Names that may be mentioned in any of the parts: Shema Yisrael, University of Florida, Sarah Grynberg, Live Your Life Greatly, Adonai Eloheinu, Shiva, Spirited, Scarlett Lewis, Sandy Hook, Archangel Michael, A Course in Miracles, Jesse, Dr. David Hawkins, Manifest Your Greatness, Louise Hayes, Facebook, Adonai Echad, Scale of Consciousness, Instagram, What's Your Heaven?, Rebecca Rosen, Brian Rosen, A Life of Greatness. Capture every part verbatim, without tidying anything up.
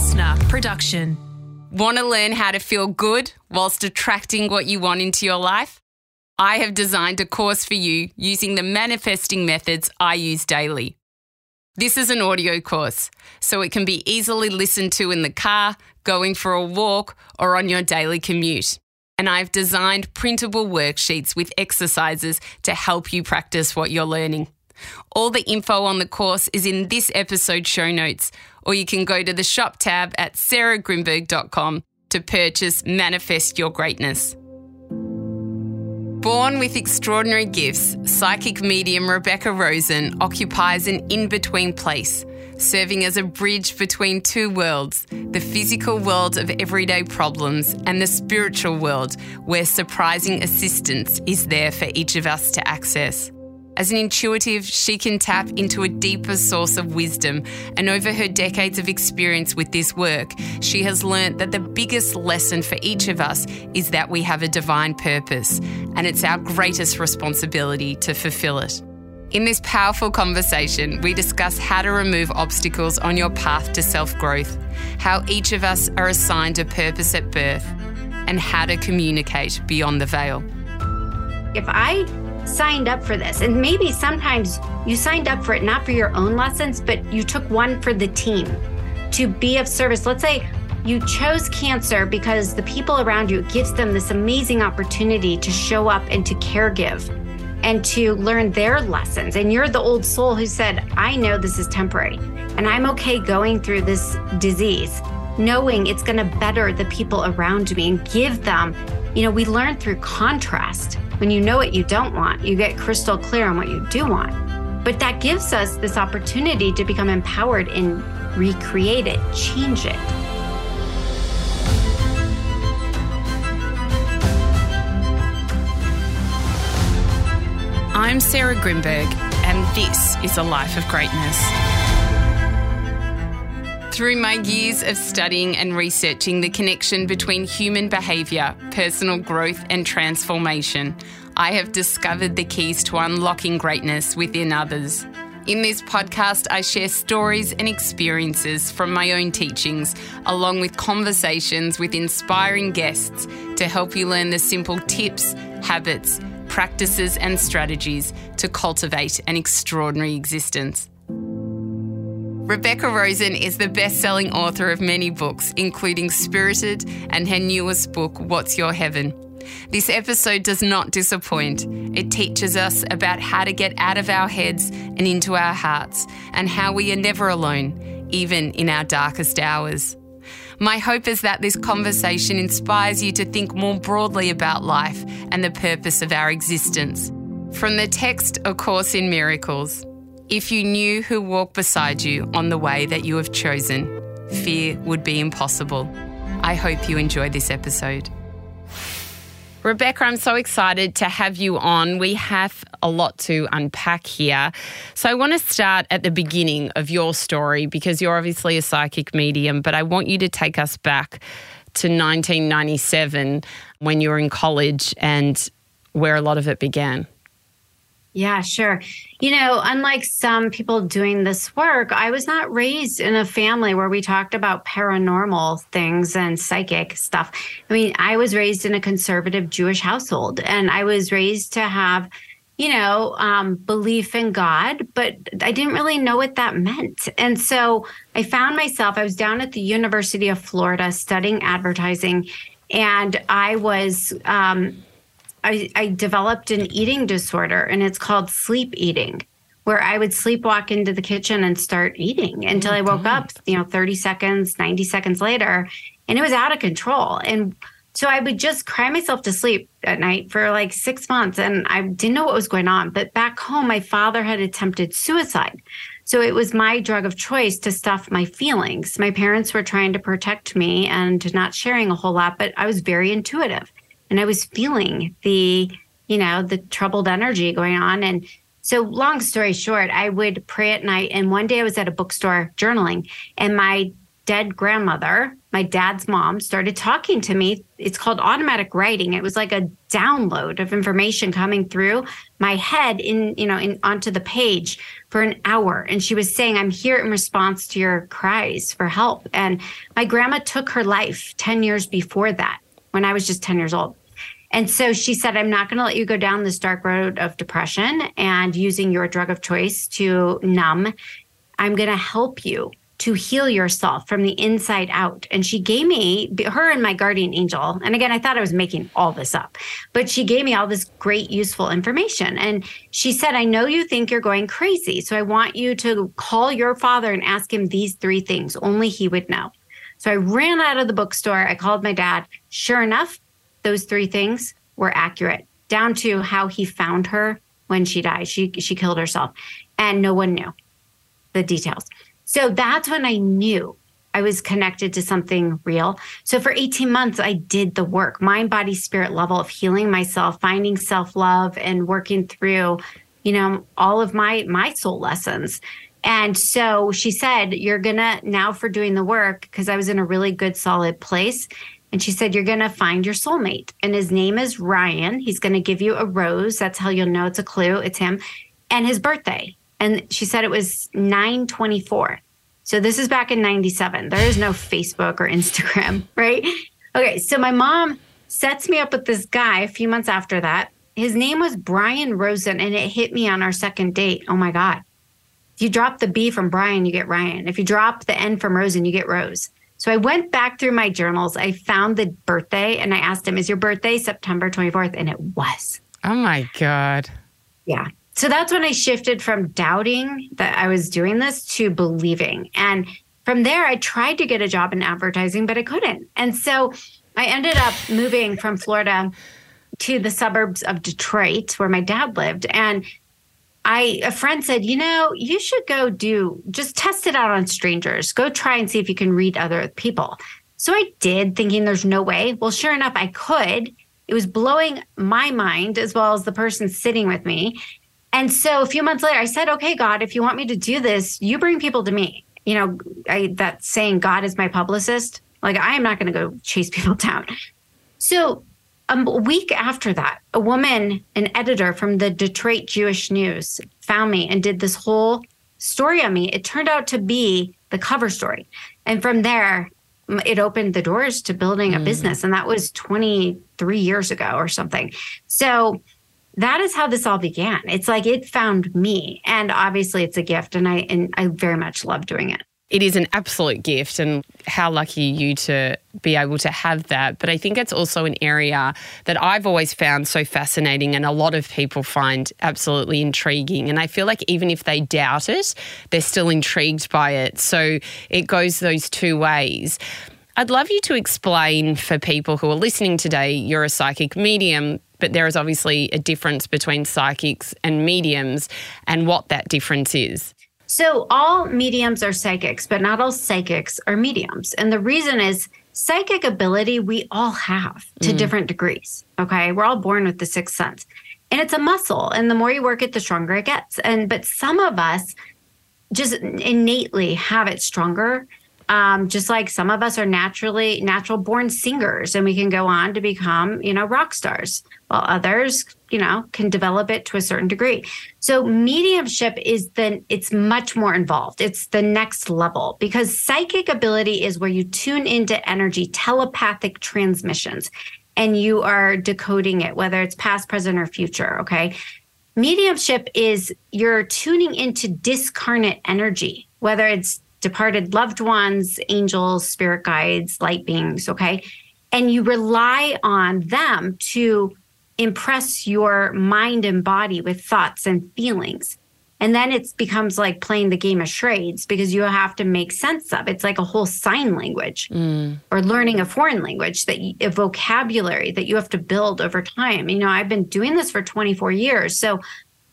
listener production. Want to learn how to feel good whilst attracting what you want into your life? I have designed a course for you using the manifesting methods I use daily. This is an audio course, so it can be easily listened to in the car, going for a walk, or on your daily commute. And I've designed printable worksheets with exercises to help you practice what you're learning. All the info on the course is in this episode's show notes, or you can go to the shop tab at sarah grynberg dot com to purchase Manifest Your Greatness. Born with extraordinary gifts, psychic medium Rebecca Rosen occupies an in-between place, serving as a bridge between two worlds, the physical world of everyday problems and the spiritual world where surprising assistance is there for each of us to access. As an intuitive, she can tap into a deeper source of wisdom, and over her decades of experience with this work, she has learnt that the biggest lesson for each of us is that we have a divine purpose, and it's our greatest responsibility to fulfill it. In this powerful conversation, we discuss how to remove obstacles on your path to self-growth, how each of us are assigned a purpose at birth, and how to communicate beyond the veil. If I signed up for this, and maybe sometimes you signed up for it not for your own lessons, but you took one for the team to be of service. Let's say you chose cancer because the people around you, it gives them this amazing opportunity to show up and to care give and to learn their lessons, and you're the old soul who said, I know this is temporary and I'm okay going through this disease knowing it's going to better the people around me and give them. You know, we learn through contrast. When you know what you don't want, you get crystal clear on what you do want. But that gives us this opportunity to become empowered and recreate it, change it. I'm Sarah Grynberg, and this is A Life of Greatness. Through my years of studying and researching the connection between human behaviour, personal growth and transformation, I have discovered the keys to unlocking greatness within others. In this podcast, I share stories and experiences from my own teachings, along with conversations with inspiring guests to help you learn the simple tips, habits, practices and strategies to cultivate an extraordinary existence. Rebecca Rosen is the best-selling author of many books, including Spirited and her newest book, What's Your Heaven? This episode does not disappoint. It teaches us about how to get out of our heads and into our hearts, and how we are never alone, even in our darkest hours. My hope is that this conversation inspires you to think more broadly about life and the purpose of our existence. From the text, A Course in Miracles. If you knew who walked beside you on the way that you have chosen, fear would be impossible. I hope you enjoy this episode. Rebecca, I'm so excited to have you on. We have a lot to unpack here. So I want to start at the beginning of your story, because you're obviously a psychic medium, but I want you to take us back to nineteen ninety-seven when you were in college and where a lot of it began. Yeah, sure. You know, unlike some people doing this work, I was not raised in a family where we talked about paranormal things and psychic stuff. I mean, I was raised in a conservative Jewish household, and I was raised to have, you know, um, belief in God, but I didn't really know what that meant. And so I found myself, I was down at the University of Florida studying advertising, and I was, um, I, I developed an eating disorder, and it's called sleep eating, where I would sleepwalk into the kitchen and start eating until oh, I woke God. up, you know, thirty seconds, ninety seconds later, and it was out of control. And so I would just cry myself to sleep at night for like six months, and I didn't know what was going on. But back home, my father had attempted suicide. So it was my drug of choice to stuff my feelings. My parents were trying to protect me and not sharing a whole lot, but I was very intuitive. And I was feeling the, you know, the troubled energy going on. And so long story short, I would pray at night. And one day I was at a bookstore journaling, and my dead grandmother my dad's mom started talking to me. It's called automatic writing. It was like a download of information coming through my head in, you know, in onto the page for an hour. And she was saying, I'm here in response to your cries for help. And my grandma took her life ten years before that, when I was just ten years old. And so she said, I'm not going to let you go down this dark road of depression and using your drug of choice to numb. I'm going to help you to heal yourself from the inside out. And she gave me, her and my guardian angel, and again, I thought I was making all this up, but she gave me all this great, useful information. And she said, I know you think you're going crazy. So I want you to call your father and ask him these three things. Only he would know. So I ran out of the bookstore. I called my dad. Sure enough, those three things were accurate, down to how he found her when she died. She, she killed herself, and no one knew the details. So that's when I knew I was connected to something real. So for eighteen months, I did the work, mind, body, spirit level of healing myself, finding self-love and working through, you know, all of my, my soul lessons. And so she said, you're going to now for doing the work, because I was in a really good, solid place. And she said, you're going to find your soulmate. And his name is Ryan. He's going to give you a rose. That's how you'll know it's a clue. It's him and his birthday. And she said it was nine twenty-four. So this is back in ninety-seven. There is no Facebook or Instagram, right? Okay, so my mom sets me up with this guy a few months after that. His name was Brian Rosen, and it hit me on our second date. Oh, my God. If you drop the B from Brian, you get Ryan. If you drop the N from Rosen, you get Rose. So I went back through my journals. I found the birthday, and I asked him, is your birthday September twenty-fourth? And it was. Oh, my God. Yeah. So that's when I shifted from doubting that I was doing this to believing. And from there, I tried to get a job in advertising, but I couldn't. And so I ended up moving from Florida to the suburbs of Detroit, where my dad lived. And I, a friend said, you know, you should go do, just test it out on strangers. Go try and see if you can read other people. So I did, thinking there's no way. Well, sure enough, I could. It was blowing my mind as well as the person sitting with me. And so a few months later, I said, okay, God, if you want me to do this, you bring people to me. You know, I, that saying, God is my publicist. Like, I am not going to go chase people down. So um, a week after that, a woman, an editor from the Detroit Jewish News, found me and did this whole story on me. It turned out to be the cover story. And from there, it opened the doors to building a mm. business. And that was twenty-three years ago or something. So that is how this all began. It's like it found me. And obviously it's a gift, and I and I very much love doing it. It is an absolute gift, and how lucky you to be able to have that. But I think it's also an area that I've always found so fascinating, and a lot of people find absolutely intriguing. And I feel like even if they doubt it, they're still intrigued by it. So it goes those two ways. I'd love you to explain for people who are listening today, you're a psychic medium, but there is obviously a difference between psychics and mediums, and what that difference is. So all mediums are psychics, but not all psychics are mediums. And the reason is psychic ability we all have to mm. different degrees, okay? We're all born with the sixth sense. And it's a muscle, and the more you work it, the stronger it gets. And but some of us just innately have it stronger. Um, just like some of us are naturally natural born singers, and we can go on to become, you know, rock stars, while others, you know, can develop it to a certain degree. So mediumship is the, it's much more involved. It's the next level, because psychic ability is where you tune into energy, telepathic transmissions, and you are decoding it, whether it's past, present, or future. Okay. Mediumship is you're tuning into discarnate energy, whether it's departed loved ones, angels, spirit guides, light beings, okay? And you rely on them to impress your mind and body with thoughts and feelings. And then it becomes like playing the game of charades, because you have to make sense of. It's like a whole sign language mm. or learning a foreign language, that you, a vocabulary that you have to build over time. You know, I've been doing this for twenty-four years. So,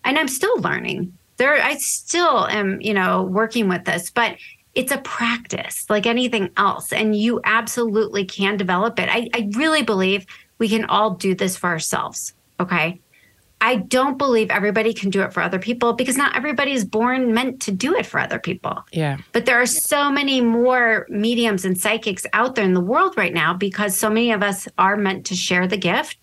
and I'm still learning. There, I still am, you know, working with this, but it's a practice like anything else. And you absolutely can develop it. I, I really believe we can all do this for ourselves. Okay. I don't believe everybody can do it for other people, because not everybody is born meant to do it for other people. Yeah. But there are so many more mediums and psychics out there in the world right now, because so many of us are meant to share the gift,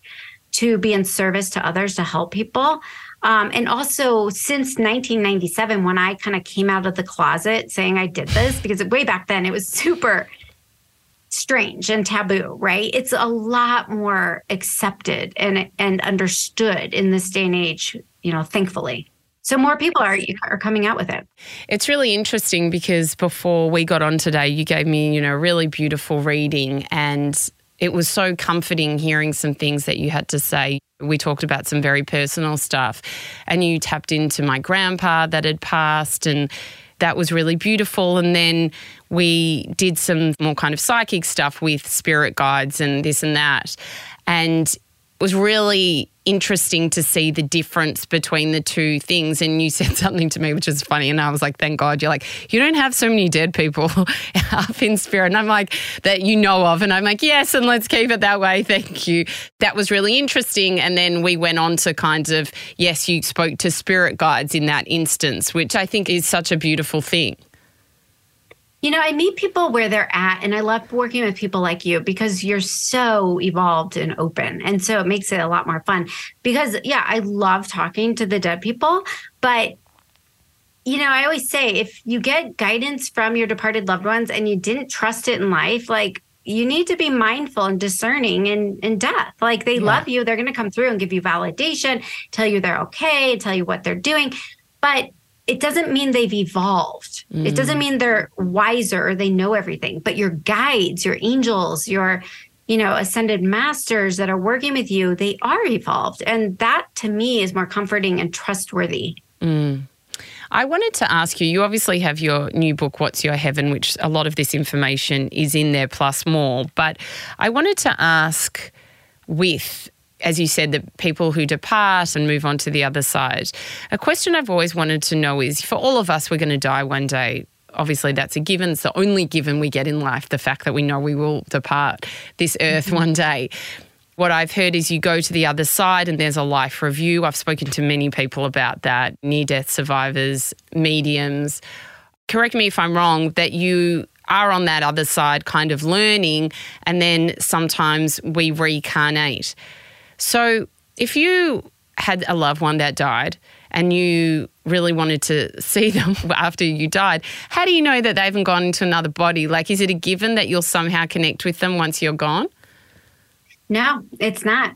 to be in service to others, to help people. Um, and also, since nineteen ninety-seven, when I kind of came out of the closet saying I did this, because way back then it was super strange and taboo, right? It's a lot more accepted and and understood in this day and age, you know, thankfully. So more people are are coming out with it. It's really interesting, because before we got on today, you gave me, you know, a really beautiful reading, and it was so comforting hearing some things that you had to say. We talked about some very personal stuff, and you tapped into my grandpa that had passed, and that was really beautiful. And then we did some more kind of psychic stuff with spirit guides and this and that. And it was really interesting to see the difference between the two things. And you said something to me, which is funny. And I was like, thank God. You're like, you don't have so many dead people up in spirit. And I'm like, that you know of. And I'm like, yes, and let's keep it that way. Thank you. That was really interesting. And then we went on to kind of, yes, you spoke to spirit guides in that instance, which I think is such a beautiful thing. You know, I meet people where they're at, and I love working with people like you, because you're so evolved and open. And so it makes it a lot more fun, because, yeah, I love talking to the dead people. But, you know, I always say, if you get guidance from your departed loved ones and you didn't trust it in life, like, you need to be mindful and discerning in, in death. Like, they yeah. love you. They're going to come through and give you validation, tell you they're okay, tell you what they're doing. But it doesn't mean they've evolved. Mm. It doesn't mean they're wiser or they know everything. But your guides, your angels, your, you know, ascended masters that are working with you, they are evolved. And that, to me, is more comforting and trustworthy. Mm. I wanted to ask you, you obviously have your new book, What's Your Heaven?, which a lot of this information is in there, plus more. But I wanted to ask, with, as you said, the people who depart and move on to the other side, a question I've always wanted to know is, for all of us, we're going to die one day. Obviously, that's a given. It's the only given we get in life, the fact that we know we will depart this earth one day. What I've heard is you go to the other side and there's a life review. I've spoken to many people about that, near-death survivors, mediums. Correct me if I'm wrong, that you are on that other side kind of learning, and then sometimes we reincarnate. So if you had a loved one that died and you really wanted to see them after you died, how do you know that they haven't gone into another body? Like, is it a given that you'll somehow connect with them once you're gone? No, it's not.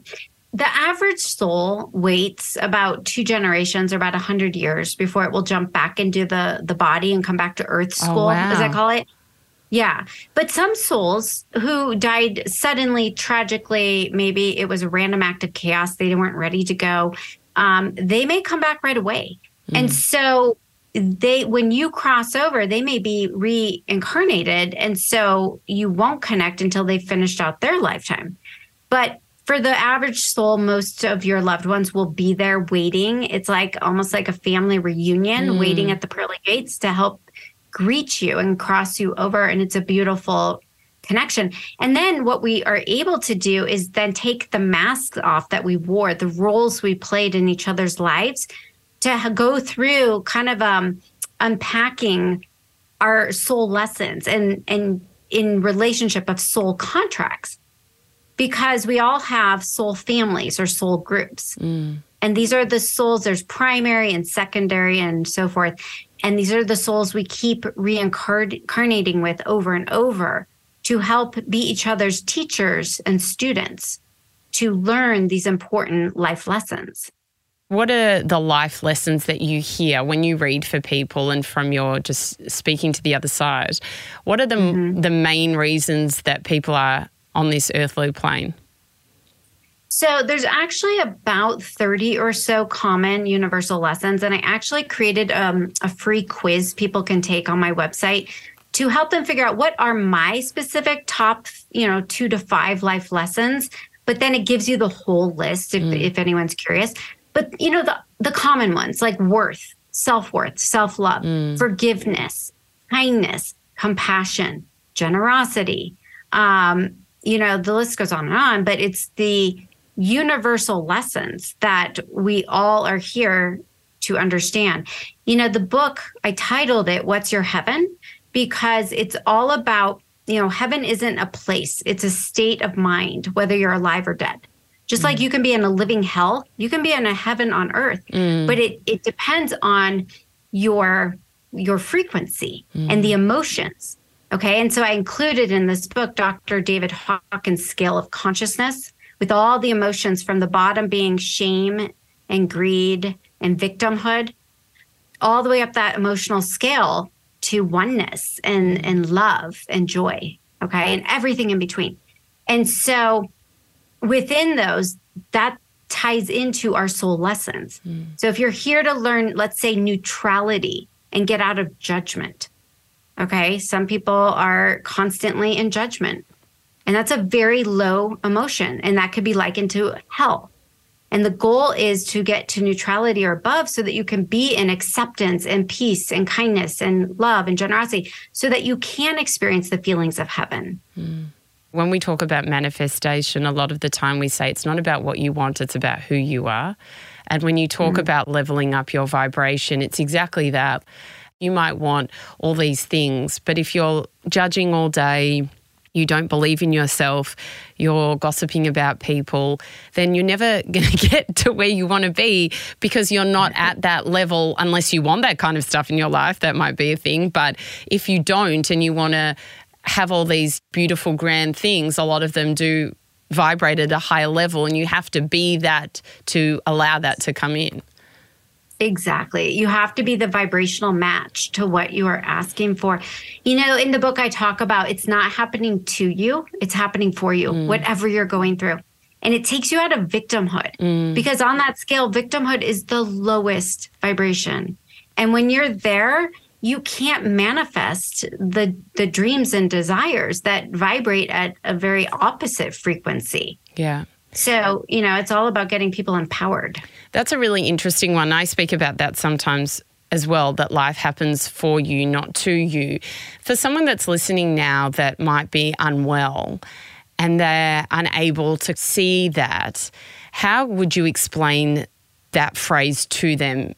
The average soul waits about two generations or about one hundred years before it will jump back into the, the body and come back to Earth school, oh, wow. as I call it. Yeah. But some souls who died suddenly, tragically, maybe it was a random act of chaos, they weren't ready to go, um, they may come back right away. Mm. And so they, when you cross over, they may be reincarnated. And so you won't connect until they've finished out their lifetime. But for the average soul, most of your loved ones will be there waiting. It's like almost like a family reunion, mm. waiting at the pearly gates to help greet you and cross you over. And it's a beautiful connection. And then what we are able to do is then take the masks off that we wore, the roles we played in each other's lives, to go through kind of um, unpacking our soul lessons and, and in relationship of soul contracts, because we all have soul families or soul groups. Mm. And these are the souls, there's primary and secondary and so forth. And these are the souls we keep reincarnating with over and over to help be each other's teachers and students to learn these important life lessons. What are the life lessons that you hear when you read for people and from your just speaking to the other side? What are the, mm-hmm. the main reasons that people are on this earthly plane? So there's actually about thirty or so common universal lessons. And I actually created um, a free quiz people can take on my website to help them figure out what are my specific top, you know, two to five life lessons. But then it gives you the whole list if, mm. if anyone's curious. But, you know, the, the common ones like worth, self-worth, self-love, mm. forgiveness, kindness, compassion, generosity. Um, you know, the list goes on and on, but it's the universal lessons that we all are here to understand. You know, the book, I titled it, What's Your Heaven? Because it's all about, you know, heaven isn't a place. It's a state of mind, whether you're alive or dead. Just mm. like you can be in a living hell, you can be in a heaven on earth. Mm. But it, it depends on your, your frequency mm. and the emotions. Okay. And so I included in this book, Doctor David Hawkins' Scale of Consciousness, with all the emotions from the bottom being shame and greed and victimhood, all the way up that emotional scale to oneness and, and love and joy, okay, and everything in between. And so within those, that ties into our soul lessons. Mm. So if you're here to learn, let's say, neutrality and get out of judgment, okay, some people are constantly in judgment. And that's a very low emotion, and that could be likened to hell. And the goal is to get to neutrality or above so that you can be in acceptance and peace and kindness and love and generosity so that you can experience the feelings of heaven. Mm. When we talk about manifestation, a lot of the time we say it's not about what you want, it's about who you are. And when you talk mm. about leveling up your vibration, it's exactly that. You might want all these things, but if you're judging all day, you don't believe in yourself, you're gossiping about people, then you're never going to get to where you want to be because you're not at that level unless you want that kind of stuff in your life. That might be a thing. But if you don't and you want to have all these beautiful, grand things, a lot of them do vibrate at a higher level, and you have to be that to allow that to come in. Exactly. You have to be the vibrational match to what you are asking for. You know, in the book I talk about, it's not happening to you, it's happening for you, mm. whatever you're going through. And it takes you out of victimhood mm. because on that scale, victimhood is the lowest vibration. And when you're there, you can't manifest the, the dreams and desires that vibrate at a very opposite frequency. Yeah. So, you know, it's all about getting people empowered. That's a really interesting one. I speak about that sometimes as well, that life happens for you, not to you. For someone that's listening now that might be unwell and they're unable to see that, how would you explain that phrase to them?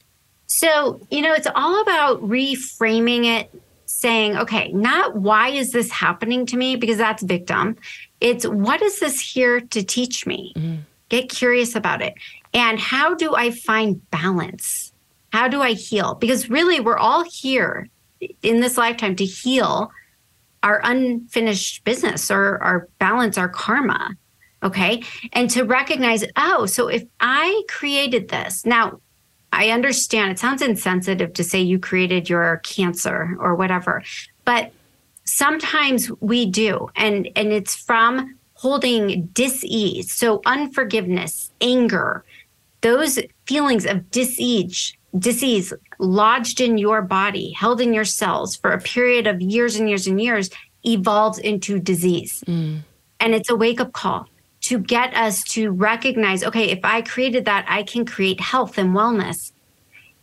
So, you know, it's all about reframing it, saying, okay, not why is this happening to me, because that's victim. It's what is this here to teach me? Mm. Get curious about it. And how do I find balance? How do I heal? Because really, we're all here in this lifetime to heal our unfinished business or our balance, our karma, okay? And to recognize, oh, so if I created this, now I understand it sounds insensitive to say you created your cancer or whatever, but sometimes we do, and, and it's from holding dis-ease. So unforgiveness, anger, those feelings of dis-ease, disease lodged in your body, held in your cells for a period of years and years and years, evolves into disease. Mm. And it's a wake-up call to get us to recognize, okay, if I created that, I can create health and wellness.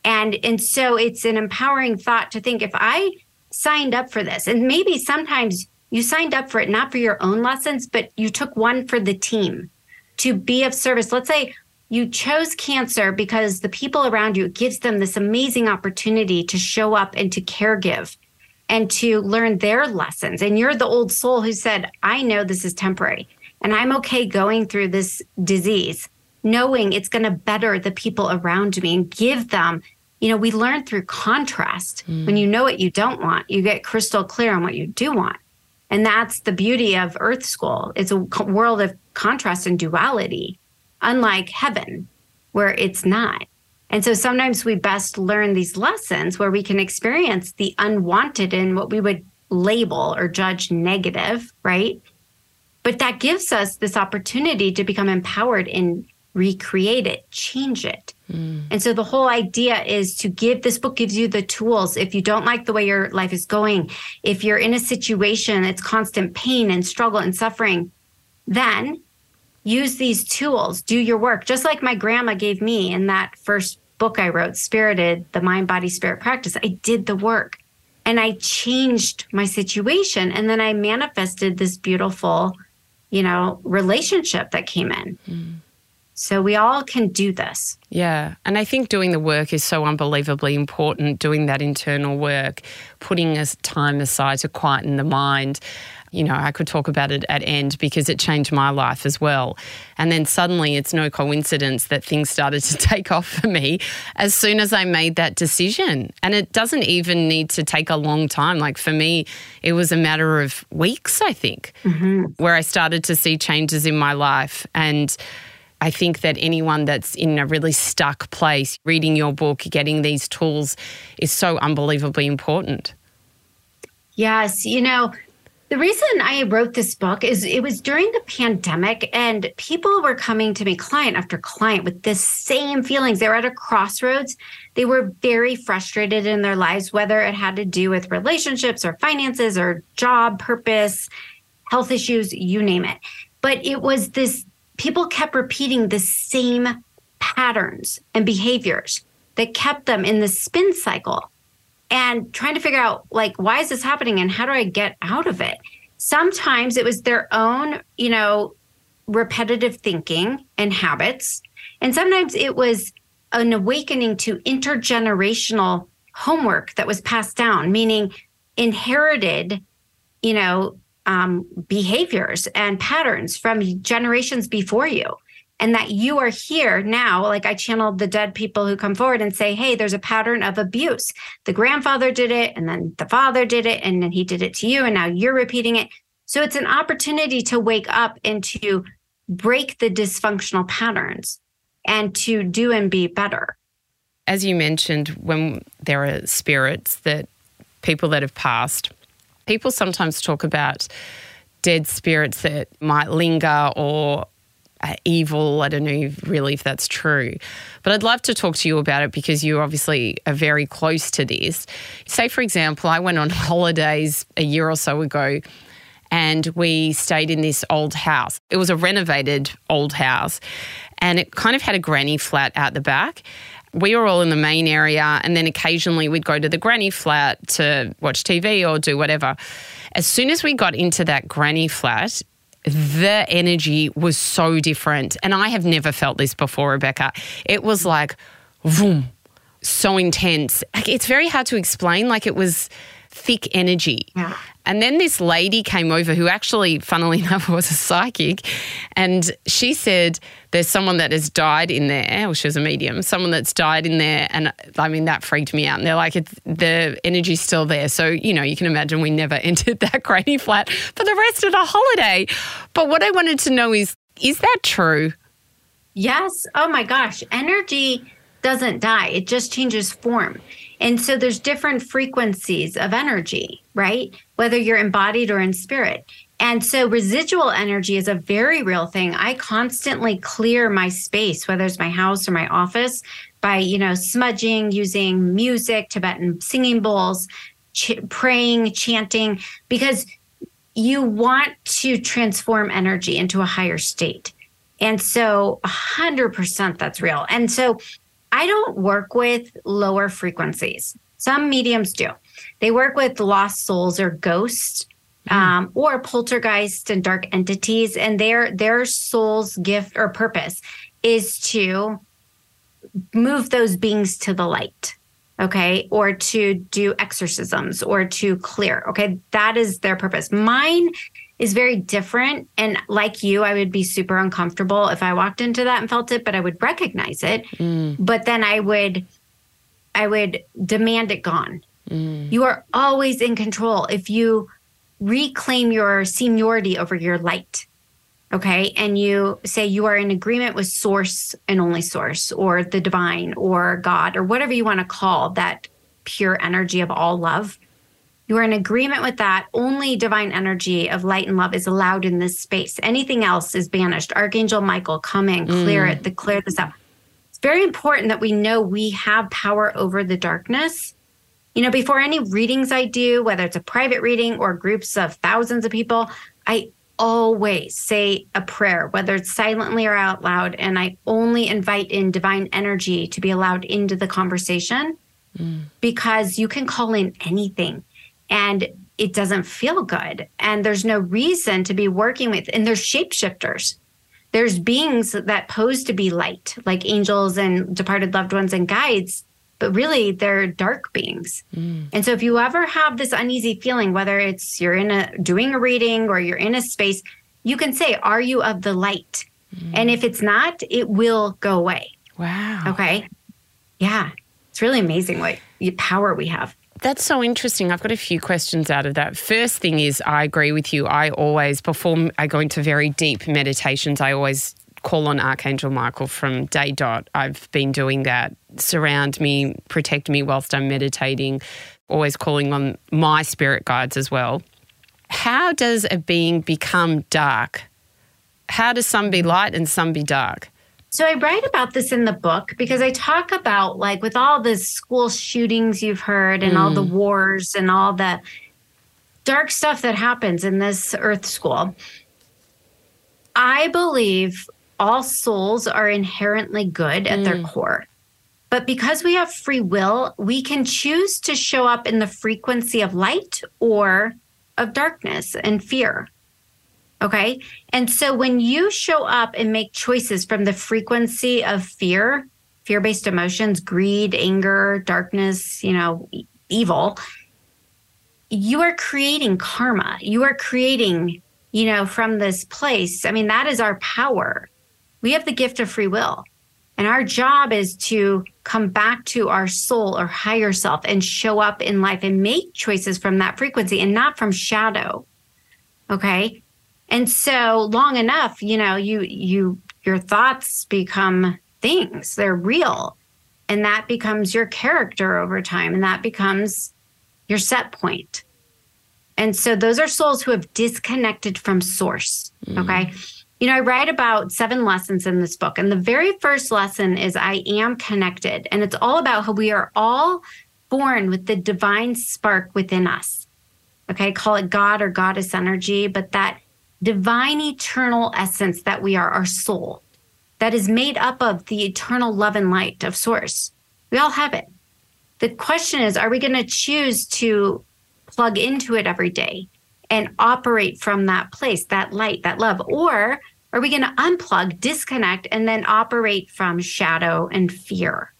And, and so it's an empowering thought to think, if I signed up for this. And maybe sometimes you signed up for it, not for your own lessons, but you took one for the team to be of service. Let's say you chose cancer because the people around you, it gives them this amazing opportunity to show up and to caregive and to learn their lessons. And you're the old soul who said, I know this is temporary and I'm okay going through this disease, knowing it's going to better the people around me and give them. You know, we learn through contrast. Mm. When you know what you don't want, you get crystal clear on what you do want. And that's the beauty of Earth School. It's a world of contrast and duality, unlike heaven, where it's not. And so sometimes we best learn these lessons where we can experience the unwanted and what we would label or judge negative, right? But that gives us this opportunity to become empowered in recreate it, change it. Mm. And so the whole idea is to give, this book gives you the tools. If you don't like the way your life is going, if you're in a situation that's constant pain and struggle and suffering, then use these tools, do your work. Just like my grandma gave me in that first book I wrote, Spirited, the Mind, Body, Spirit Practice, I did the work and I changed my situation. And then I manifested this beautiful, you know, relationship that came in. Mm. So we all can do this. Yeah. And I think doing the work is so unbelievably important, doing that internal work, putting us time aside to quieten the mind. You know, I could talk about it at end because it changed my life as well. And then suddenly it's no coincidence that things started to take off for me as soon as I made that decision. And it doesn't even need to take a long time. Like for me, it was a matter of weeks, I think, mm-hmm. where I started to see changes in my life. And I think that anyone that's in a really stuck place, reading your book, getting these tools is so unbelievably important. Yes. You know, the reason I wrote this book is it was during the pandemic and people were coming to me, client after client, with the same feelings. They were at a crossroads. They were very frustrated in their lives, whether it had to do with relationships or finances or job purpose, health issues, you name it. But it was this. People kept repeating the same patterns and behaviors that kept them in the spin cycle and trying to figure out, like, why is this happening and how do I get out of it? Sometimes it was their own, you know, repetitive thinking and habits. And sometimes it was an awakening to intergenerational homework that was passed down, meaning inherited, you know, Um, behaviors and patterns from generations before you, and that you are here now. Like I channeled the dead people who come forward and say, hey, there's a pattern of abuse. The grandfather did it, and then the father did it, and then he did it to you, and now you're repeating it. So it's an opportunity to wake up and to break the dysfunctional patterns and to do and be better. As you mentioned, when there are spirits, that people that have passed, people sometimes talk about dead spirits that might linger or are evil. I don't know really if that's true. But I'd love to talk to you about it because you obviously are very close to this. Say, for example, I went on holidays a year or so ago and we stayed in this old house. It was a renovated old house and it kind of had a granny flat out the back. We were all in the main area and then occasionally we'd go to the granny flat to watch T V or do whatever. As soon as we got into that granny flat, the energy was so different. And I have never felt this before, Rebecca. It was like, vroom, so intense. Like, it's very hard to explain. Like, it was thick energy. Yeah. And then this lady came over who actually, funnily enough, was a psychic. And she said, there's someone that has died in there. Well, she was a medium, someone that's died in there. And I mean, that freaked me out. And they're like, it's, the energy's still there. So, you know, you can imagine we never entered that granny flat for the rest of the holiday. But what I wanted to know is, is that true? Yes. Oh my gosh. Energy doesn't die. It just changes form. And so there's different frequencies of energy, right? Whether you're embodied or in spirit. And so residual energy is a very real thing. I constantly clear my space, whether it's my house or my office, by, you know, smudging, using music, Tibetan singing bowls, ch- praying, chanting, because you want to transform energy into a higher state. And so one hundred percent that's real. And so I don't work with lower frequencies. Some mediums do. They work with lost souls or ghosts mm. um, or poltergeists and dark entities. And their their soul's gift or purpose is to move those beings to the light, okay? Or to do exorcisms or to clear, okay? That is their purpose. Mine is very different. And like you, I would be super uncomfortable if I walked into that and felt it, but I would recognize it. Mm. But then I would, I would demand it gone. Mm. You are always in control if you reclaim your seniority over your light. Okay. And you say you are in agreement with source and only source, or the divine, or God, or whatever you want to call that pure energy of all love. You are in agreement with that. Only divine energy of light and love is allowed in this space. Anything else is banished. Archangel Michael, come in, clear mm. it, the, clear this up. It's very important that we know we have power over the darkness. You know, before any readings I do, whether it's a private reading or groups of thousands of people, I always say a prayer, whether it's silently or out loud. And I only invite in divine energy to be allowed into the conversation mm. because you can call in anything. And it doesn't feel good. And there's no reason to be working with, and there's shapeshifters. there's beings that pose to be light, like angels and departed loved ones and guides, but really they're dark beings. Mm. And so if you ever have this uneasy feeling, whether it's you're in a doing a reading or you're in a space, you can say, are you of the light? Mm. And if it's not, it will go away. Wow. Okay. Yeah. It's really amazing what power we have. That's so interesting. I've got a few questions out of that. First thing is, I agree with you. I always, before I go into very deep meditations, I always call on Archangel Michael from day dot. I've been doing that. Surround me, protect me whilst I'm meditating, always calling on my spirit guides as well. How does a being become dark? How does some be light and some be dark? So I write about this in the book because I talk about, like, with all the school shootings you've heard and mm. all the wars and all the dark stuff that happens in this earth school, I believe all souls are inherently good at mm. their core. But because we have free will, we can choose to show up in the frequency of light or of darkness and fear. Okay. And so when you show up and make choices from the frequency of fear, fear-based emotions, greed, anger, darkness, you know, evil, you are creating karma. You are creating, you know, from this place. I mean, that is our power. We have the gift of free will. And our job is to come back to our soul or higher self and show up in life and make choices from that frequency and not from shadow. Okay. And so long enough, you know, you, you, your thoughts become things, they're real. And that becomes your character over time. And that becomes your set point. And so those are souls who have disconnected from source. Mm. Okay. You know, I write about seven lessons in this book. And the very first lesson is I am connected. And it's all about how we are all born with the divine spark within us. Okay. Call it God or goddess energy, but that divine eternal essence that we are, our soul, that is made up of the eternal love and light of source. We all have it. The question is, are we going to choose to plug into it every day and operate from that place, that light, that love? Or are we going to unplug, disconnect, and then operate from shadow and fear?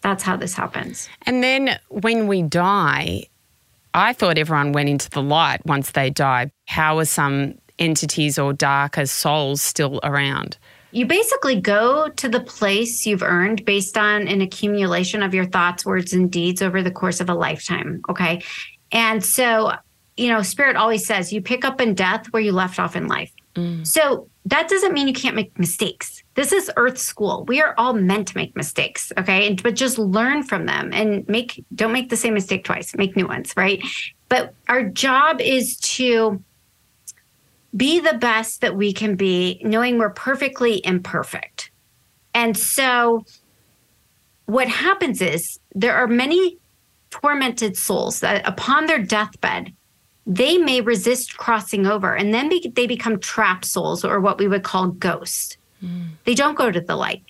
That's how this happens. And then when we die, I thought everyone went into the light once they died. How are some entities or darker souls still around? You basically go to the place you've earned based on an accumulation of your thoughts, words, and deeds over the course of a lifetime, okay? And so, you know, Spirit always says you pick up in death where you left off in life. Mm. So that doesn't mean you can't make mistakes. This is Earth School. We are all meant to make mistakes, okay? But just learn from them and make don't make the same mistake twice. Make new ones, right? But our job is to be the best that we can be, knowing we're perfectly imperfect. And so what happens is there are many tormented souls that upon their deathbed, they may resist crossing over, and then be- they become trap souls, or what we would call ghosts. Mm. They don't go to the light.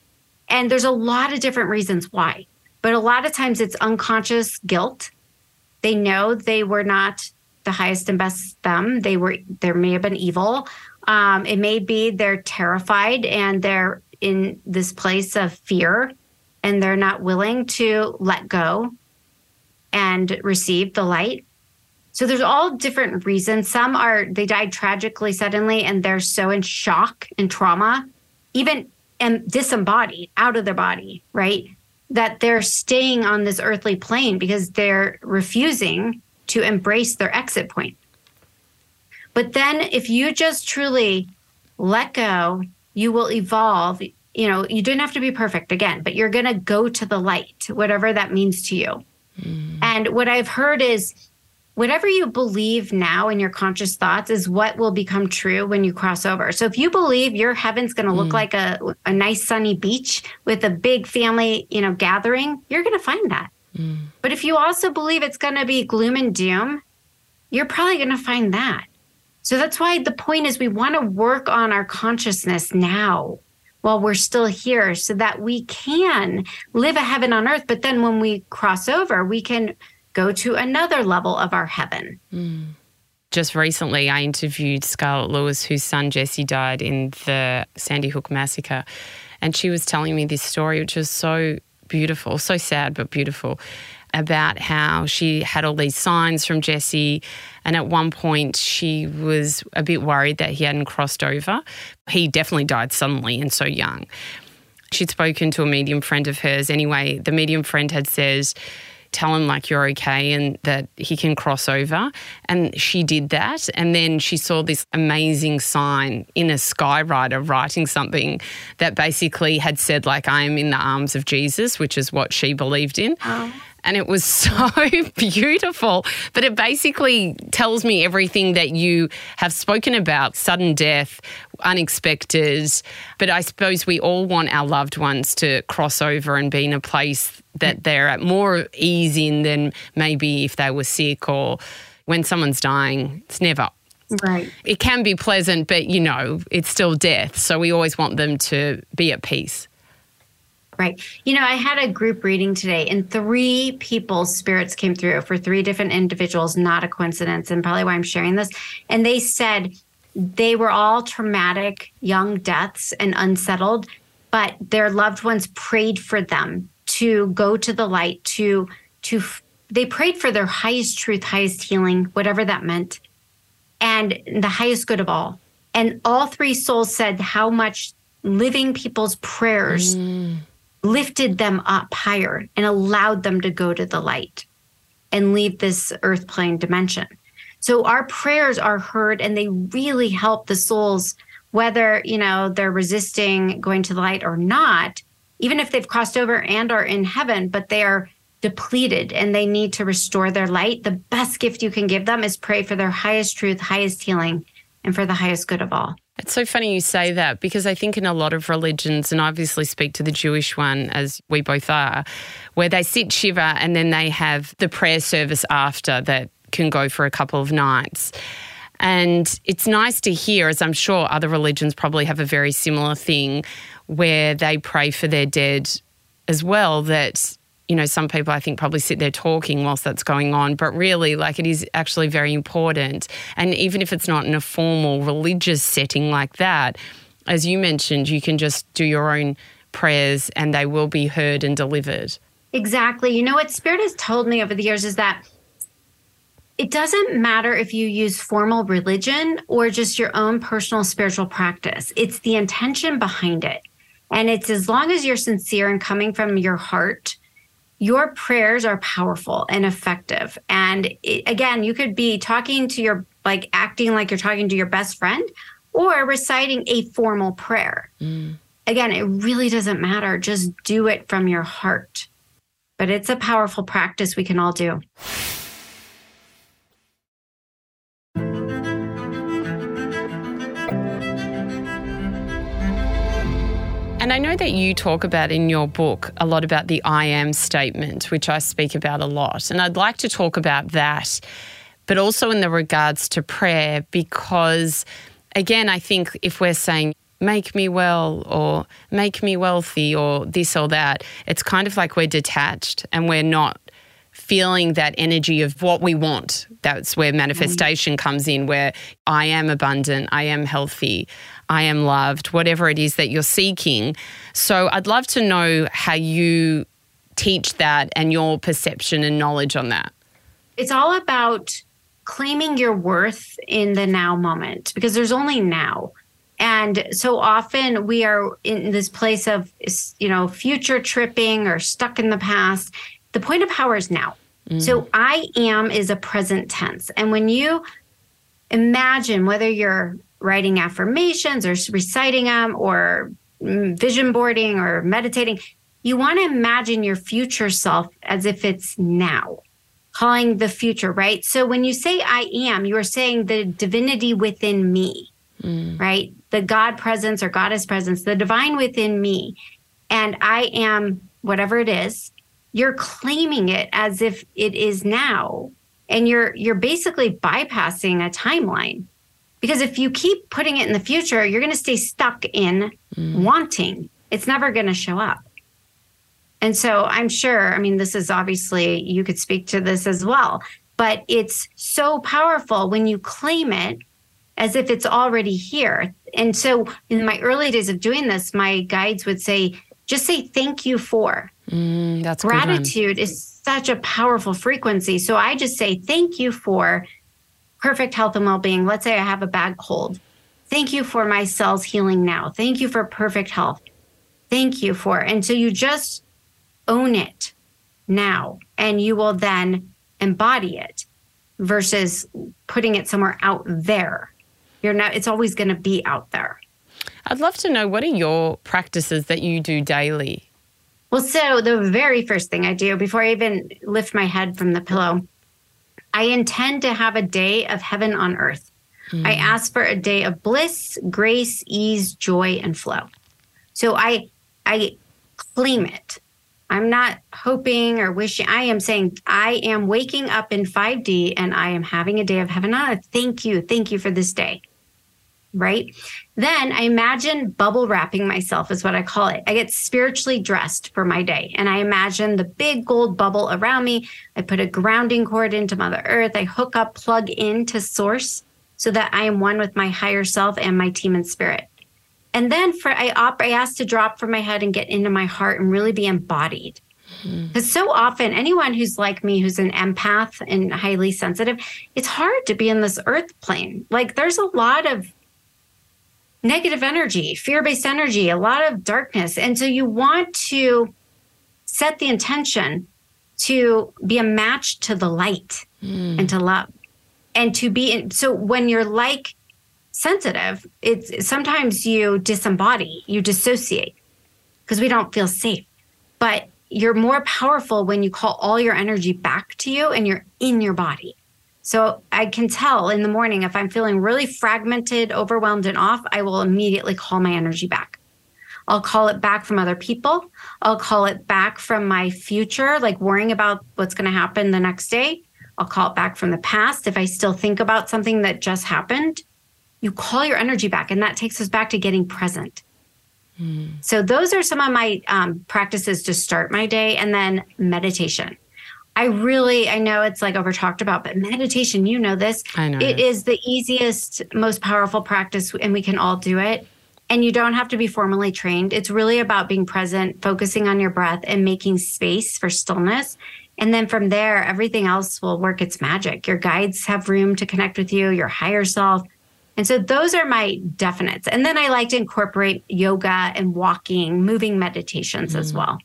And there's a lot of different reasons why. But a lot of times it's unconscious guilt. They know they were not the highest and best them. They were. There may have been evil. Um, it may be they're terrified and they're in this place of fear and they're not willing to let go and receive the light. So there's all different reasons. Some are, they died tragically, suddenly, and they're so in shock and trauma, even and disembodied, out of their body, right? That they're staying on this earthly plane because they're refusing to embrace their exit point. But then if you just truly let go, you will evolve. You know, you don't have to be perfect again, but you're going to go to the light, whatever that means to you. Mm. And what I've heard is, whatever you believe now in your conscious thoughts is what will become true when you cross over. So if you believe your heaven's going to look mm. like a, a nice sunny beach with a big family, you know, gathering, you're going to find that. Mm. But if you also believe it's going to be gloom and doom, you're probably going to find that. So that's why the point is we want to work on our consciousness now while we're still here so that we can live a heaven on earth. But then when we cross over, we can go to another level of our heaven. Mm. just recently I interviewed Scarlett Lewis, whose son Jesse died in the Sandy Hook massacre, and she was telling me this story, which was so beautiful, so sad but beautiful, about how she had all these signs from Jesse, and at one point she was a bit worried that he hadn't crossed over. He definitely died suddenly and so young. She'd spoken to a medium friend of hers. Anyway, the medium friend had says, tell him like you're okay and that he can cross over. And she did that. And then she saw this amazing sign in a skywriter writing something that basically had said like, I am in the arms of Jesus, which is what she believed in. Oh. And it was so beautiful. But it basically tells me everything that you have spoken about, sudden death, unexpected. But I suppose we all want our loved ones to cross over and be in a place that they're at more ease in than maybe if they were sick, or when someone's dying, it's never. Right. It can be pleasant, but, you know, it's still death. So we always want them to be at peace. Right. You know, I had a group reading today and three people's spirits came through for three different individuals, not a coincidence, and probably why I'm sharing this. And they said they were all traumatic young deaths and unsettled, but their loved ones prayed for them to go to the light, to, to, they prayed for their highest truth, highest healing, whatever that meant, and the highest good of all. And all three souls said how much living people's prayers mm. lifted them up higher and allowed them to go to the light and leave this earth plane dimension. So our prayers are heard, and they really help the souls, whether, you know, they're resisting going to the light or not, even if they've crossed over and are in heaven, but they are depleted and they need to restore their light. The best gift you can give them is pray for their highest truth, highest healing, and for the highest good of all. It's so funny you say that, because I think in a lot of religions, and I obviously speak to the Jewish one as we both are, where they sit Shiva and then they have the prayer service after that can go for a couple of nights. And it's nice to hear, as I'm sure other religions probably have a very similar thing where they pray for their dead as well, that, you know, some people I think probably sit there talking whilst that's going on, but really, like, it is actually very important. And even if it's not in a formal religious setting like that, as you mentioned, you can just do your own prayers and they will be heard and delivered. Exactly. You know, what Spirit has told me over the years is that it doesn't matter if you use formal religion or just your own personal spiritual practice. It's the intention behind it. And it's as long as you're sincere and coming from your heart, your prayers are powerful and effective. And it, again, you could be talking to your, like acting like you're talking to your best friend or reciting a formal prayer. Mm. Again, it really doesn't matter. Just do it from your heart. But it's a powerful practice we can all do. And I know that you talk about in your book a lot about the I am statement, which I speak about a lot. And I'd like to talk about that, but also in the regards to prayer, because, again, I think if we're saying, make me well or make me wealthy or this or that, it's kind of like we're detached and we're not feeling that energy of what we want. That's where manifestation comes in, where I am abundant, I am healthy, I am loved, whatever it is that you're seeking. So I'd love to know how you teach that and your perception and knowledge on that. It's all about claiming your worth in the now moment, because there's only now. And so often we are in this place of, you know, future tripping or stuck in the past. The point of power is now. Mm-hmm. So I am is a present tense. And when you imagine, whether you're writing affirmations or reciting them or vision boarding or meditating, you want to imagine your future self as if it's now, calling the future, right? So when you say I am, you are saying the divinity within me, mm. right? The God presence or goddess presence, the divine within me. And I am whatever it is. You're claiming it as if it is now, and you're you're basically bypassing a timeline, because if you keep putting it in the future, you're going to stay stuck in mm. wanting. It's never going to show up. And so I'm sure, I mean, this is obviously, you could speak to this as well, but it's so powerful when you claim it as if it's already here. And so in my early days of doing this, my guides would say, just say thank you for. Mm, that's gratitude is such a powerful frequency. So I just say thank you for perfect health and well-being. Let's say I have a bad cold. Thank you for my cells healing now. Thank you for perfect health. Thank you for. And so you just own it now, and you will then embody it versus putting it somewhere out there. You're not, it's always going to be out there. I'd love to know, what are your practices that you do daily? Well, so the very first thing I do before I even lift my head from the pillow, I intend to have a day of heaven on earth. Mm. I ask for a day of bliss, grace, ease, joy, and flow. So I, I claim it. I'm not hoping or wishing. I am saying I am waking up in five D and I am having a day of heaven on earth. Thank you. Thank you for this day. Right? Then I imagine bubble wrapping myself is what I call it. I get spiritually dressed for my day. And I imagine the big gold bubble around me. I put a grounding cord into Mother Earth. I hook up, plug into source so that I am one with my higher self and my team and spirit. And then for I, op, I ask to drop from my head and get into my heart and really be embodied. Because so often anyone who's like me, who's an empath and highly sensitive, it's hard to be in this earth plane. Like there's a lot of negative energy, fear-based energy, a lot of darkness. And so you want to set the intention to be a match to the light mm. and to love and to be in. So when you're like sensitive, it's sometimes you disembody, you dissociate because we don't feel safe, but you're more powerful when you call all your energy back to you and you're in your body. So I can tell in the morning, if I'm feeling really fragmented, overwhelmed, and off, I will immediately call my energy back. I'll call it back from other people. I'll call it back from my future, like worrying about what's going to happen the next day. I'll call it back from the past. If I still think about something that just happened, you call your energy back. And that takes us back to getting present. Mm. So those are some of my um, practices to start my day. And then meditation. I really, I know it's like over talked about, but meditation, you know this. I know. It is the easiest, most powerful practice, and we can all do it. And you don't have to be formally trained. It's really about being present, focusing on your breath, and making space for stillness. And then from there, everything else will work its magic. Your guides have room to connect with you, your higher self. And so those are my definites. And then I like to incorporate yoga and walking, moving meditations mm. as well.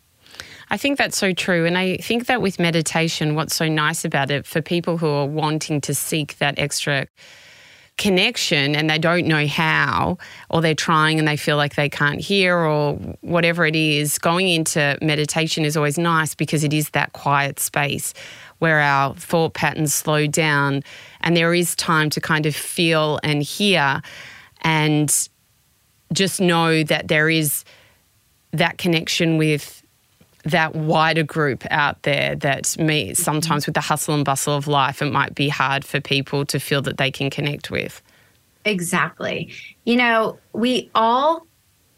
I think that's so true. And I think that with meditation, what's so nice about it for people who are wanting to seek that extra connection and they don't know how, or they're trying and they feel like they can't hear or whatever it is, going into meditation is always nice because it is that quiet space where our thought patterns slow down and there is time to kind of feel and hear and just know that there is that connection with that wider group out there that meets sometimes with the hustle and bustle of life, it might be hard for people to feel that they can connect with. Exactly. You know, we all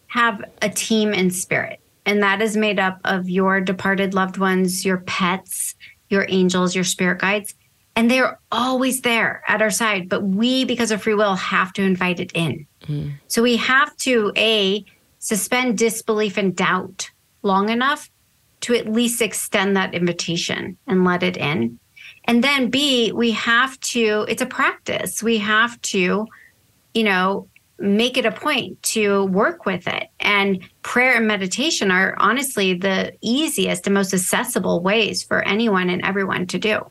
have a team in spirit, and that is made up of your departed loved ones, your pets, your angels, your spirit guides, and they're always there at our side. But we, because of free will, have to invite it in. Mm. So we have to, A, suspend disbelief and doubt long enough to at least extend that invitation and let it in. And then B, we have to, it's a practice. We have to, you know, make it a point to work with it. And prayer and meditation are honestly the easiest and most accessible ways for anyone and everyone to do.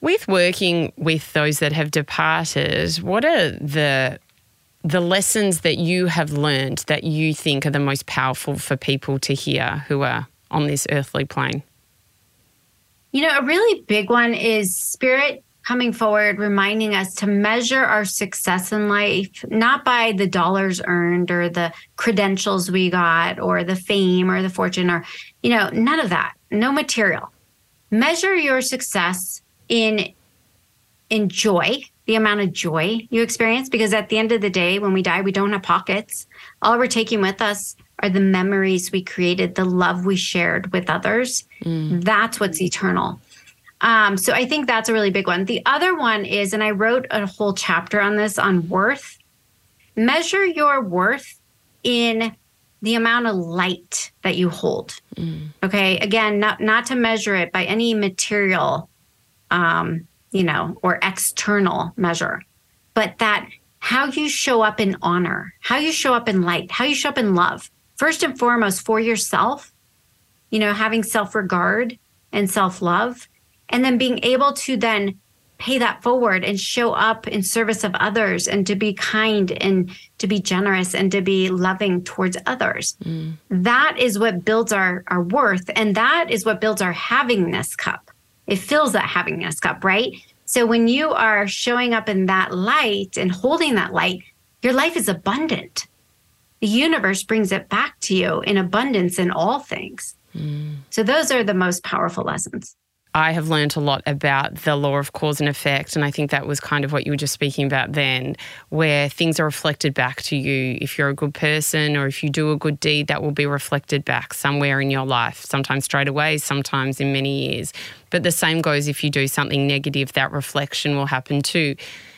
With working with those that have departed, what are the the lessons that you have learned that you think are the most powerful for people to hear who are on this earthly plane? You know, a really big one is spirit coming forward, reminding us to measure our success in life, not by the dollars earned or the credentials we got or the fame or the fortune or, you know, none of that, no material. Measure your success in, in joy, the amount of joy you experience, because at the end of the day, when we die, we don't have pockets. All we're taking with us are the memories we created, the love we shared with others. Mm. That's what's eternal. Um, so I think that's a really big one. The other one is, and I wrote a whole chapter on this, on worth. Measure your worth in the amount of light that you hold. Mm. Okay. Again, not, not to measure it by any material, um, you know, or external measure, but that how you show up in honor, how you show up in light, how you show up in love, first and foremost for yourself, you know, having self-regard and self-love, and then being able to then pay that forward and show up in service of others, and to be kind and to be generous and to be loving towards others. Mm. That is what builds our, our worth. And that is what builds our havingness cup. It fills that havingness cup, right? So when you are showing up in that light and holding that light, your life is abundant. The universe brings it back to you in abundance in all things. Mm. So those are the most powerful lessons. I have learned a lot about the law of cause and effect, and I think that was kind of what you were just speaking about then, where things are reflected back to you. If you're a good person or if you do a good deed, that will be reflected back somewhere in your life, sometimes straight away, sometimes in many years. But the same goes if you do something negative, that reflection will happen too.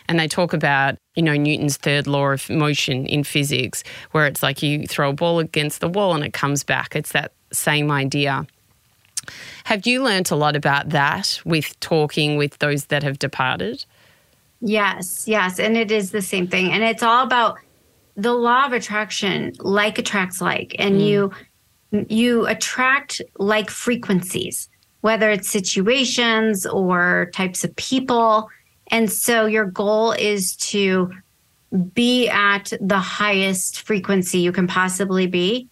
And they talk about, you know, Newton's third law of motion in physics, where it's like you throw a ball against the wall and it comes back. It's that same idea. Have you learned a lot about that with talking with those that have departed? Yes, yes. And it is the same thing. And it's all about the law of attraction, like attracts like. And mm. you you attract like frequencies, whether it's situations or types of people. And so your goal is to be at the highest frequency you can possibly be.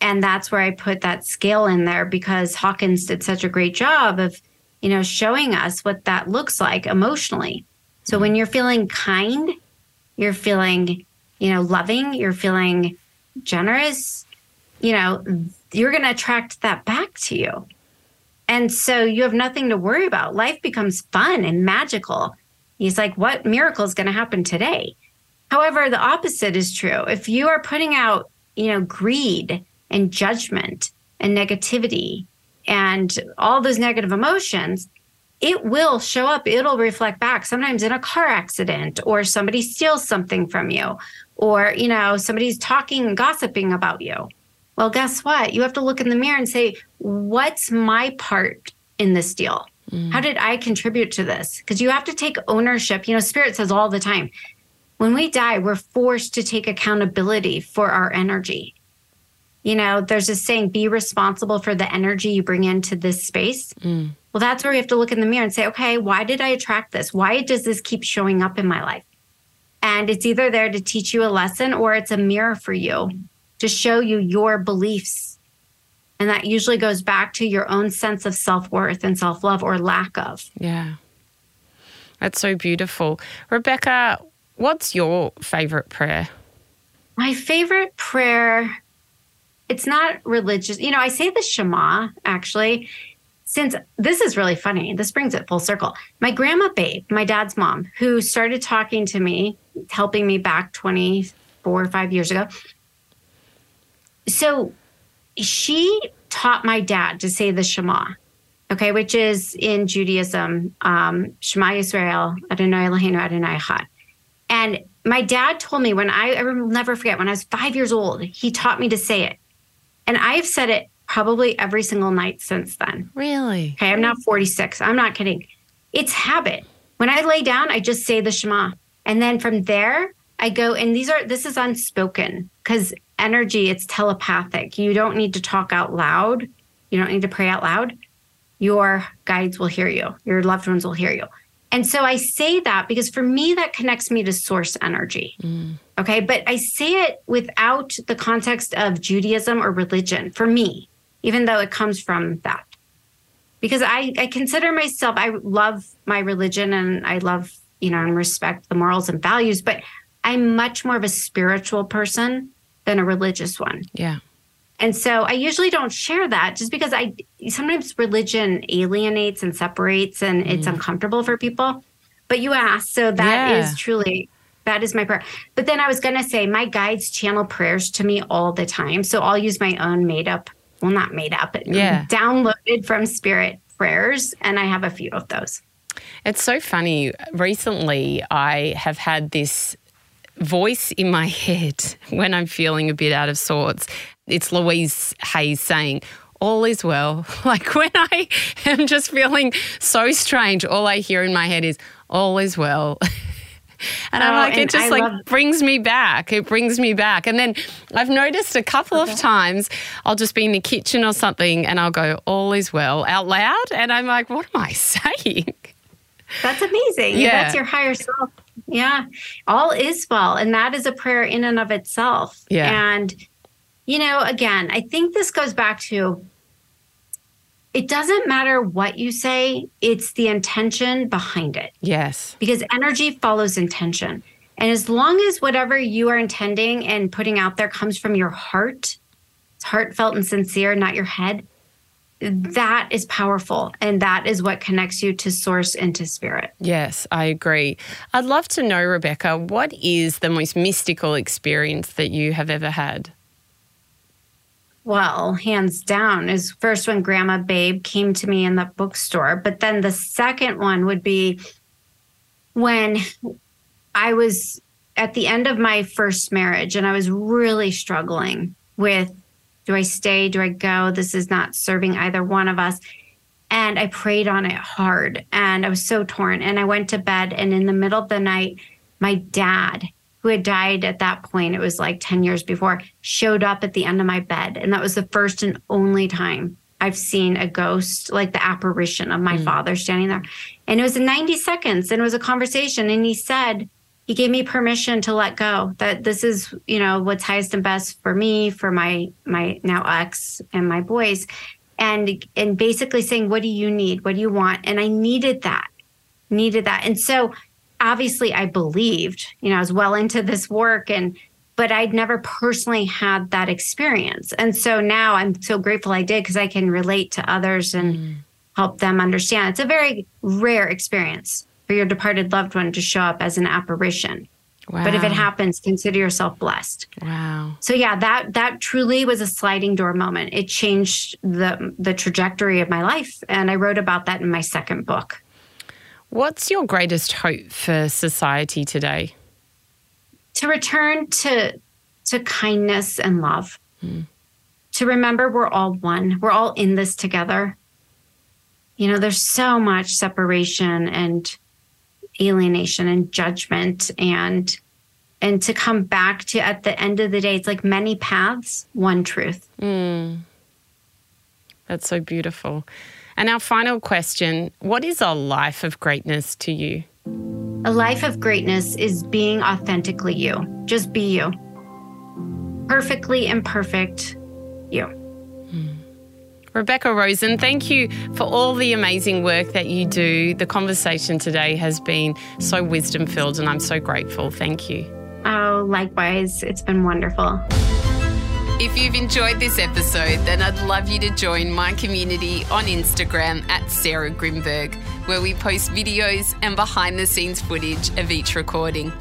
And that's where I put that scale in there, because Hawkins did such a great job of, you know, showing us what that looks like emotionally. So mm-hmm. when you're feeling kind, you're feeling, you know, loving, you're feeling generous, you know, you're going to attract that back to you. And so you have nothing to worry about. Life becomes fun and magical. He's like, what miracle is going to happen today? However, the opposite is true. If you are putting out, you know, greed and judgment and negativity and all those negative emotions, it will show up. It'll reflect back, sometimes in a car accident, or somebody steals something from you, or, you know, somebody's talking and gossiping about you. Well, guess what? You have to look in the mirror and say, what's my part in this deal? Mm. How did I contribute to this? Because you have to take ownership. You know, Spirit says all the time, when we die, we're forced to take accountability for our energy. You know, there's this saying, be responsible for the energy you bring into this space. Mm. Well, that's where we have to look in the mirror and say, okay, why did I attract this? Why does this keep showing up in my life? And it's either there to teach you a lesson, or it's a mirror for you to show you your beliefs. And that usually goes back to your own sense of self-worth and self-love, or lack of. Yeah. That's so beautiful. Rebecca, what's your favorite prayer? My favorite prayer... It's not religious. You know, I say the Shema, actually, since this is really funny. This brings it full circle. My grandma Babe, my dad's mom, who started talking to me, helping me back twenty-four or five years ago. So she taught my dad to say the Shema, okay, which is in Judaism, um, Shema Yisrael, Adonai Eloheinu, Adonai Echad. And my dad told me when I, I will never forget, when I was five years old, he taught me to say it. And I've said it probably every single night since then. Really? Okay, I'm now forty-six. I'm not kidding. It's habit. When I lay down, I just say the Shema. And then from there, I go, and these are, this is unspoken, because energy, it's telepathic. You don't need to talk out loud. You don't need to pray out loud. Your guides will hear you. Your loved ones will hear you. And so I say that because for me, that connects me to source energy. Mm. Okay. But I say it without the context of Judaism or religion for me, even though it comes from that. Because I, I consider myself, I love my religion, and I love, you know, and respect the morals and values, but I'm much more of a spiritual person than a religious one. Yeah. And so I usually don't share that, just because I sometimes religion alienates and separates, and mm. it's uncomfortable for people. But you asked, so that yeah. is truly, that is my prayer. But then I was going to say, my guides channel prayers to me all the time. So I'll use my own made up, well, not made up, but yeah. downloaded from Spirit prayers, and I have a few of those. It's so funny. Recently, I have had this voice in my head when I'm feeling a bit out of sorts. It's Louise Hayes saying, all is well. Like when I am just feeling so strange, all I hear in my head is, all is well. And oh, I'm like, and it just I like brings me back. It brings me back. And then I've noticed a couple okay. of times I'll just be in the kitchen or something and I'll go, all is well, out loud. And I'm like, what am I saying? That's amazing. Yeah. That's your higher self. Yeah. All is well. And that is a prayer in and of itself. Yeah. And, you know, again, I think this goes back to, it doesn't matter what you say, it's the intention behind it. Yes. Because energy follows intention. And as long as whatever you are intending and putting out there comes from your heart, it's heartfelt and sincere, not your head, that is powerful. And that is what connects you to source and to spirit. Yes, I agree. I'd love to know, Rebecca, what is the most mystical experience that you have ever had? Well, hands down is first when Grandma Babe came to me in the bookstore. But then the second one would be when I was at the end of my first marriage and I was really struggling with, do I stay? Do I go? This is not serving either one of us. And I prayed on it hard and I was so torn. And I went to bed, and in the middle of the night, my dad, who had died at that point, it was like ten years before, showed up at the end of my bed. And that was the first and only time I've seen a ghost, like the apparition of my mm. father standing there. And it was in ninety seconds, and it was a conversation. And he said, he gave me permission to let go, that this is, you know, what's highest and best for me, for my my now ex and my boys. And, and basically saying, what do you need? What do you want? And I needed that, needed that. And so obviously, I believed, you know, I was well into this work, and but I'd never personally had that experience. And so now I'm so grateful I did, because I can relate to others and mm. help them understand. It's a very rare experience for your departed loved one to show up as an apparition. Wow. But if it happens, consider yourself blessed. Wow. So yeah, that that truly was a sliding door moment. It changed the the trajectory of my life. And I wrote about that in my second book. What's your greatest hope for society today? To return to to kindness and love. Mm. To remember we're all one. We're all in this together. You know, there's so much separation and alienation and judgment. And, and to come back to, at the end of the day, it's like many paths, one truth. Mm. That's so beautiful. And our final question, what is a life of greatness to you? A life of greatness is being authentically you. Just be you. Perfectly imperfect you. Mm. Rebecca Rosen, thank you for all the amazing work that you do. The conversation today has been so wisdom-filled, and I'm so grateful. Thank you. Oh, likewise. It's been wonderful. If you've enjoyed this episode, then I'd love you to join my community on Instagram at Sarah Grynberg, where we post videos and behind-the-scenes footage of each recording.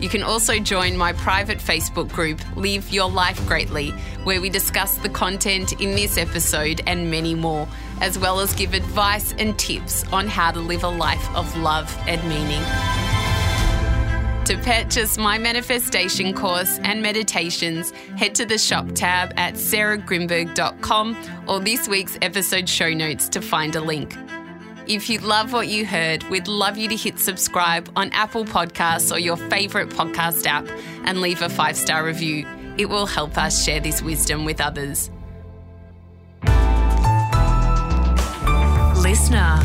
You can also join my private Facebook group, Live Your Life Greatly, where we discuss the content in this episode and many more, as well as give advice and tips on how to live a life of love and meaning. To purchase my manifestation course and meditations, head to the shop tab at sarah grynberg dot com or this week's episode show notes to find a link. If you love what you heard, we'd love you to hit subscribe on Apple Podcasts or your favourite podcast app and leave a five-star review. It will help us share this wisdom with others. Listener.